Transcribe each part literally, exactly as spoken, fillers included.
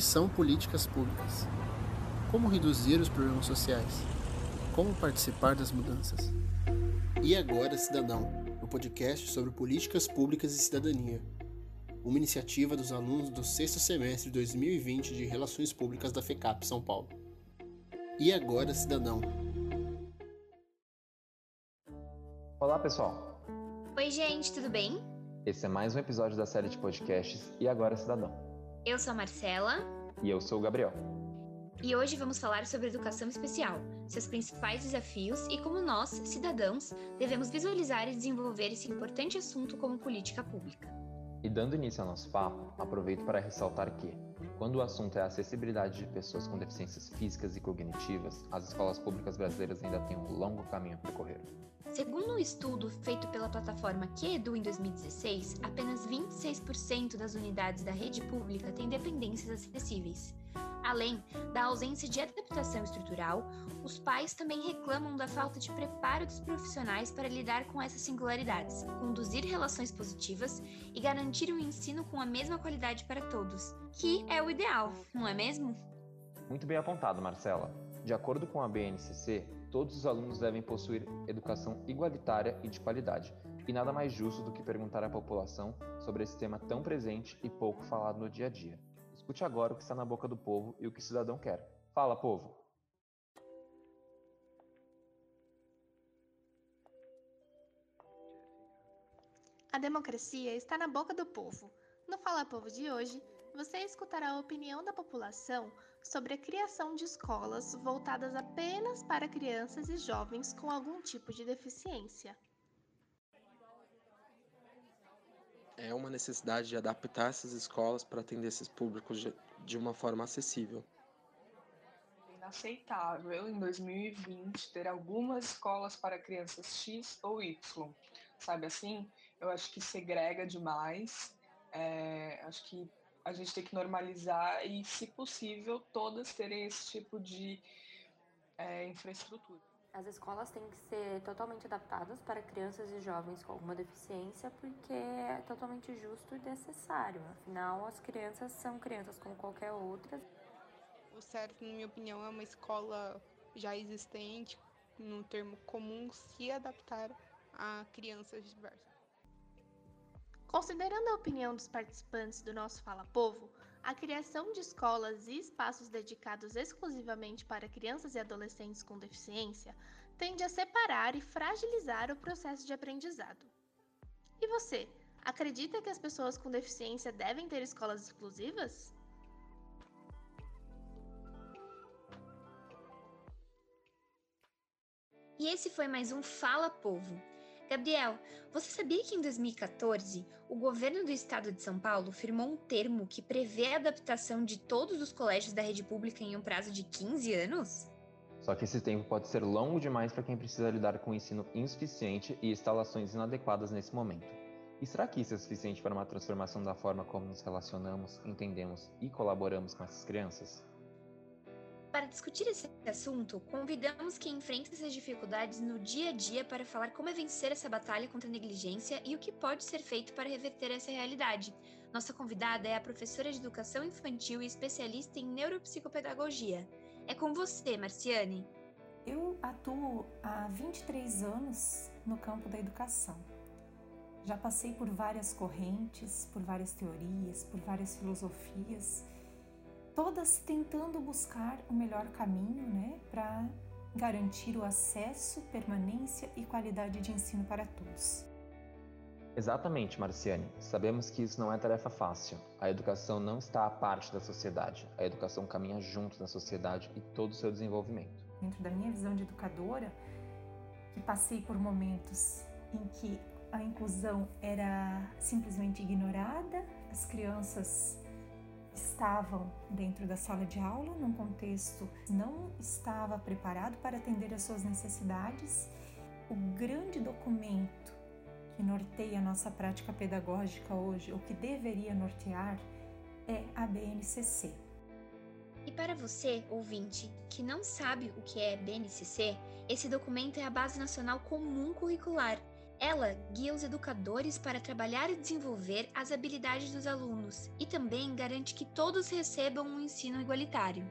que são políticas públicas? Como reduzir os problemas sociais? Como participar das mudanças? E agora, Cidadão, o podcast sobre políticas públicas e cidadania. Uma iniciativa dos alunos do sexto semestre de dois mil e vinte de Relações Públicas da FECAP São Paulo. E agora, Cidadão. Olá, pessoal. Oi, gente, tudo bem? Esse é mais um episódio da série de podcasts E Agora, Cidadão. Eu sou a Marcela. E eu sou o Gabriel. E hoje vamos falar sobre educação especial, seus principais desafios e como nós, cidadãos, devemos visualizar e desenvolver esse importante assunto como política pública. E dando início ao nosso papo, aproveito para ressaltar que, quando o assunto é a acessibilidade de pessoas com deficiências físicas e cognitivas, as escolas públicas brasileiras ainda têm um longo caminho a percorrer. Segundo um estudo feito pela plataforma Q E D U em dois mil e dezesseis, apenas vinte e seis por cento das unidades da rede pública têm dependências acessíveis. Além da ausência de adaptação estrutural, os pais também reclamam da falta de preparo dos profissionais para lidar com essas singularidades, conduzir relações positivas e garantir um ensino com a mesma qualidade para todos, que é o ideal, não é mesmo? Muito bem apontado, Marcela. De acordo com a B N C C, todos os alunos devem possuir educação igualitária e de qualidade, e nada mais justo do que perguntar à população sobre esse tema tão presente e pouco falado no dia a dia. Escute agora o que está na boca do povo e o que o cidadão quer. Fala, povo! A democracia está na boca do povo. No Fala Povo de hoje, você escutará a opinião da população sobre a criação de escolas voltadas apenas para crianças e jovens com algum tipo de deficiência. É uma necessidade de adaptar essas escolas para atender esses públicos de uma forma acessível. É inaceitável, em dois mil e vinte, ter algumas escolas para crianças X ou Y. Sabe assim? Eu acho que segrega demais. É, acho que a gente tem que normalizar e, se possível, todas terem esse tipo de é, infraestrutura. As escolas têm que ser totalmente adaptadas para crianças e jovens com alguma deficiência, porque é totalmente justo e necessário. Afinal, as crianças são crianças como qualquer outra. O certo, na minha opinião, é uma escola já existente, no termo comum, se adaptar a crianças diversas. Considerando a opinião dos participantes do nosso Fala Povo, a criação de escolas e espaços dedicados exclusivamente para crianças e adolescentes com deficiência tende a separar e fragilizar o processo de aprendizado. E você, acredita que as pessoas com deficiência devem ter escolas exclusivas? E esse foi mais um Fala Povo. Gabriel, você sabia que em dois mil e quatorze, o governo do estado de São Paulo firmou um termo que prevê a adaptação de todos os colégios da rede pública em um prazo de quinze anos? Só que esse tempo pode ser longo demais para quem precisa lidar com ensino insuficiente e instalações inadequadas nesse momento. E será que isso é suficiente para uma transformação da forma como nos relacionamos, entendemos e colaboramos com essas crianças? Para discutir esse assunto, convidamos quem enfrenta essas dificuldades no dia a dia para falar como é vencer essa batalha contra a negligência e o que pode ser feito para reverter essa realidade. Nossa convidada é a professora de Educação Infantil e especialista em Neuropsicopedagogia. É com você, Marciane. Eu atuo há vinte e três anos no campo da educação. Já passei por várias correntes, por várias teorias, por várias filosofias, todas tentando buscar o melhor caminho, né, para garantir o acesso, permanência e qualidade de ensino para todos. Exatamente, Marciane. Sabemos que isso não é tarefa fácil. A educação não está à parte da sociedade. A educação caminha junto da sociedade e todo o seu desenvolvimento. Dentro da minha visão de educadora, que passei por momentos em que a inclusão era simplesmente ignorada, as crianças estavam dentro da sala de aula, num contexto que não estava preparado para atender às suas necessidades. O grande documento que norteia a nossa prática pedagógica hoje, ou que deveria nortear, é a B N C C. E para você, ouvinte, que não sabe o que é B N C C, esse documento é a Base Nacional Comum Curricular. Ela guia os educadores para trabalhar e desenvolver as habilidades dos alunos e também garante que todos recebam um ensino igualitário.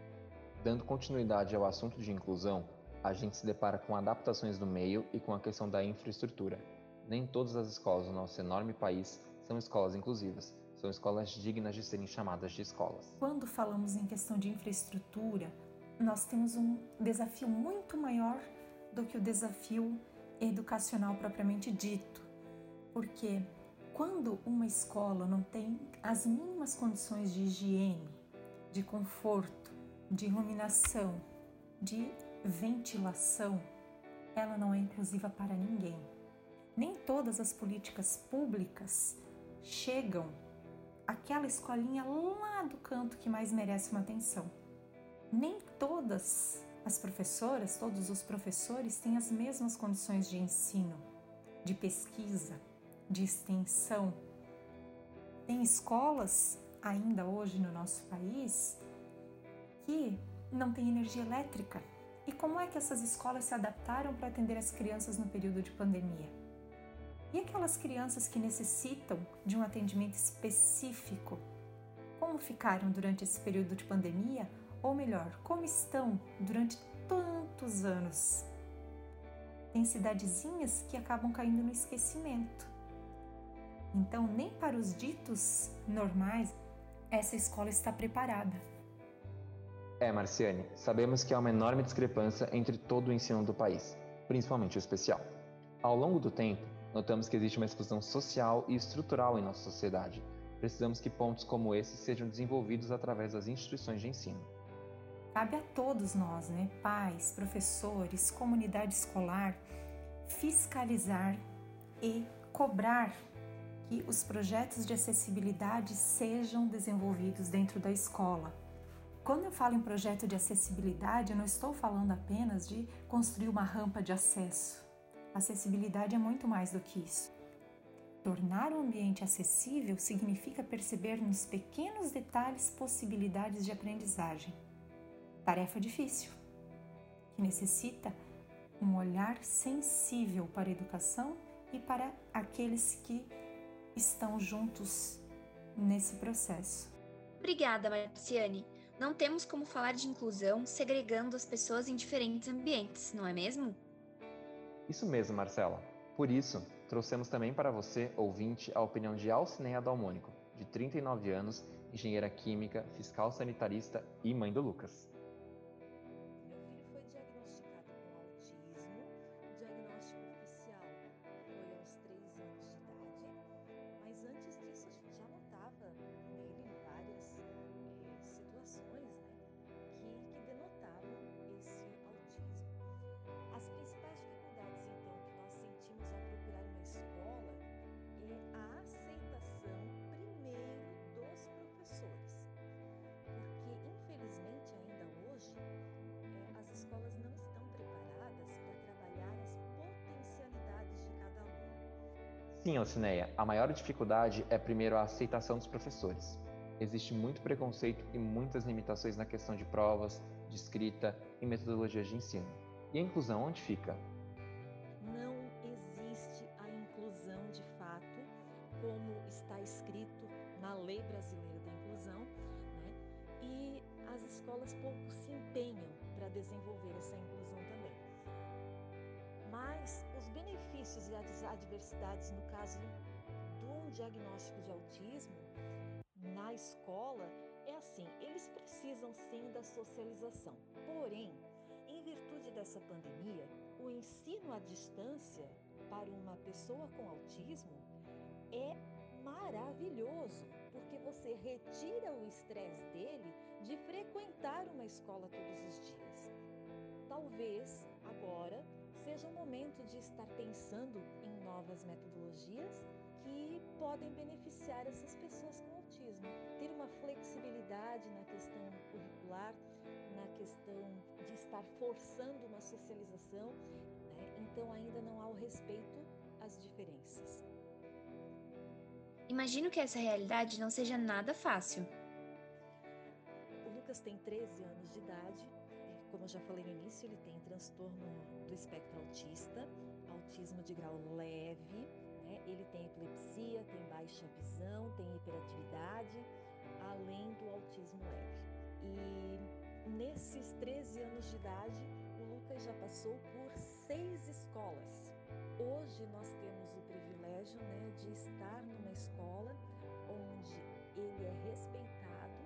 Dando continuidade ao assunto de inclusão, a gente se depara com adaptações do meio e com a questão da infraestrutura. Nem todas as escolas do nosso enorme país são escolas inclusivas, são escolas dignas de serem chamadas de escolas. Quando falamos em questão de infraestrutura, nós temos um desafio muito maior do que o desafio educacional propriamente dito, porque quando uma escola não tem as mínimas condições de higiene, de conforto, de iluminação, de ventilação, ela não é inclusiva para ninguém. Nem todas as políticas públicas chegam àquela escolinha lá do canto que mais merece uma atenção. Nem todas as professoras, todos os professores têm as mesmas condições de ensino, de pesquisa, de extensão. Tem escolas, ainda hoje no nosso país, que não têm energia elétrica. E como é que essas escolas se adaptaram para atender as crianças no período de pandemia? E aquelas crianças que necessitam de um atendimento específico? Como ficaram durante esse período de pandemia? Ou melhor, como estão durante tantos anos? Tem cidadezinhas que acabam caindo no esquecimento. Então, nem para os ditos normais, essa escola está preparada. É, Marciane, sabemos que há uma enorme discrepância entre todo o ensino do país, principalmente o especial. Ao longo do tempo, notamos que existe uma exclusão social e estrutural em nossa sociedade. Precisamos que pontos como esse sejam desenvolvidos através das instituições de ensino. Cabe a todos nós, né? Pais, professores, comunidade escolar, fiscalizar e cobrar que os projetos de acessibilidade sejam desenvolvidos dentro da escola. Quando eu falo em projeto de acessibilidade, eu não estou falando apenas de construir uma rampa de acesso. Acessibilidade é muito mais do que isso. Tornar o ambiente acessível significa perceber nos pequenos detalhes possibilidades de aprendizagem. Tarefa difícil, que necessita um olhar sensível para a educação e para aqueles que estão juntos nesse processo. Obrigada, Marciane. Não temos como falar de inclusão segregando as pessoas em diferentes ambientes, não é mesmo? Isso mesmo, Marcela. Por isso, trouxemos também para você, ouvinte, a opinião de Alcineia Dalmônico, de trinta e nove anos, engenheira química, fiscal sanitarista e mãe do Lucas. Sim, Alcineia, a maior dificuldade é primeiro a aceitação dos professores. Existe muito preconceito e muitas limitações na questão de provas, de escrita e metodologias de ensino. E a inclusão onde fica? Não existe a inclusão de fato, como está escrito na Lei Brasileira da Inclusão, né? E as escolas pouco se empenham para desenvolver essa inclusão também. Mas os benefícios e as adversidades, no caso de um diagnóstico de autismo, na escola, é assim, eles precisam sim da socialização. Porém, em virtude dessa pandemia, o ensino à distância para uma pessoa com autismo é maravilhoso, porque você retira o estresse dele de frequentar uma escola todos os dias. Talvez, agora, seja o momento de estar pensando em novas metodologias que podem beneficiar essas pessoas com autismo. Ter uma flexibilidade na questão curricular, na questão de estar forçando uma socialização, né? Então ainda não há o respeito às diferenças. Imagino que essa realidade não seja nada fácil. O Lucas tem treze anos de idade. Como eu já falei no início, ele tem transtorno do espectro autista, autismo de grau leve, né? Ele tem epilepsia, tem baixa visão, tem hiperatividade, além do autismo leve. E nesses treze anos de idade, o Lucas já passou por seis escolas. Hoje nós temos o privilégio, né, de estar numa escola onde ele é respeitado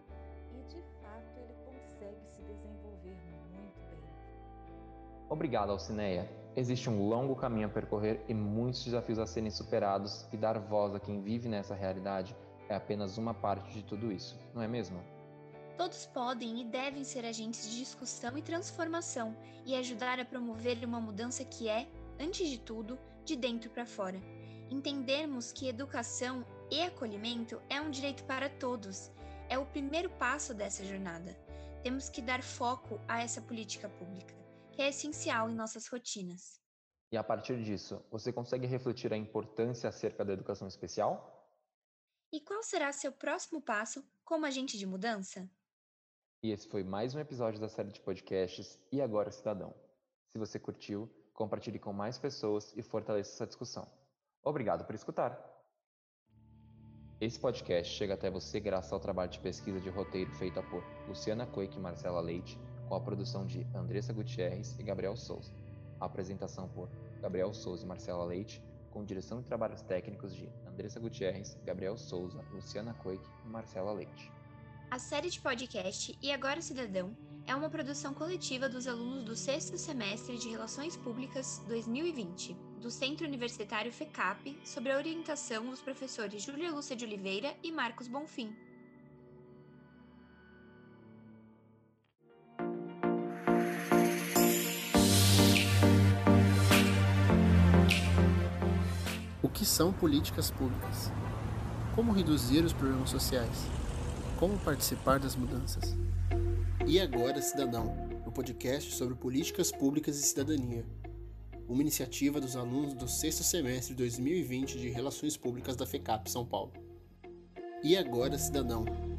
e, de fato, ele consegue se desenvolver muito bem. Obrigado, Alcineia. Existe um longo caminho a percorrer e muitos desafios a serem superados, e dar voz a quem vive nessa realidade é apenas uma parte de tudo isso, não é mesmo? Todos podem e devem ser agentes de discussão e transformação e ajudar a promover uma mudança que é, antes de tudo, de dentro para fora. Entendermos que educação e acolhimento é um direito para todos, é o primeiro passo dessa jornada. Temos que dar foco a essa política pública, que é essencial em nossas rotinas. E a partir disso, você consegue refletir a importância acerca da educação especial? E qual será seu próximo passo como agente de mudança? E esse foi mais um episódio da série de podcasts E Agora Cidadão. Se você curtiu, compartilhe com mais pessoas e fortaleça essa discussão. Obrigado por escutar! Esse podcast chega até você graças ao trabalho de pesquisa de roteiro feita por Luciana Coique e Marcela Leite, com a produção de Andressa Gutierrez e Gabriel Souza. A apresentação por Gabriel Souza e Marcela Leite, com direção de trabalhos técnicos de Andressa Gutierrez, Gabriel Souza, Luciana Coique e Marcela Leite. A série de podcast E Agora Cidadão é uma produção coletiva dos alunos do sexto semestre de Relações Públicas dois mil e vinte, do Centro Universitário FECAP, sob a orientação dos professores Júlia Lúcia de Oliveira e Marcos Bonfim. O que são políticas públicas? Como reduzir os problemas sociais? Como participar das mudanças? E Agora Cidadão, um podcast sobre políticas públicas e cidadania. Uma iniciativa dos alunos do sexto semestre dois mil e vinte de Relações Públicas da FECAP, São Paulo. E Agora Cidadão.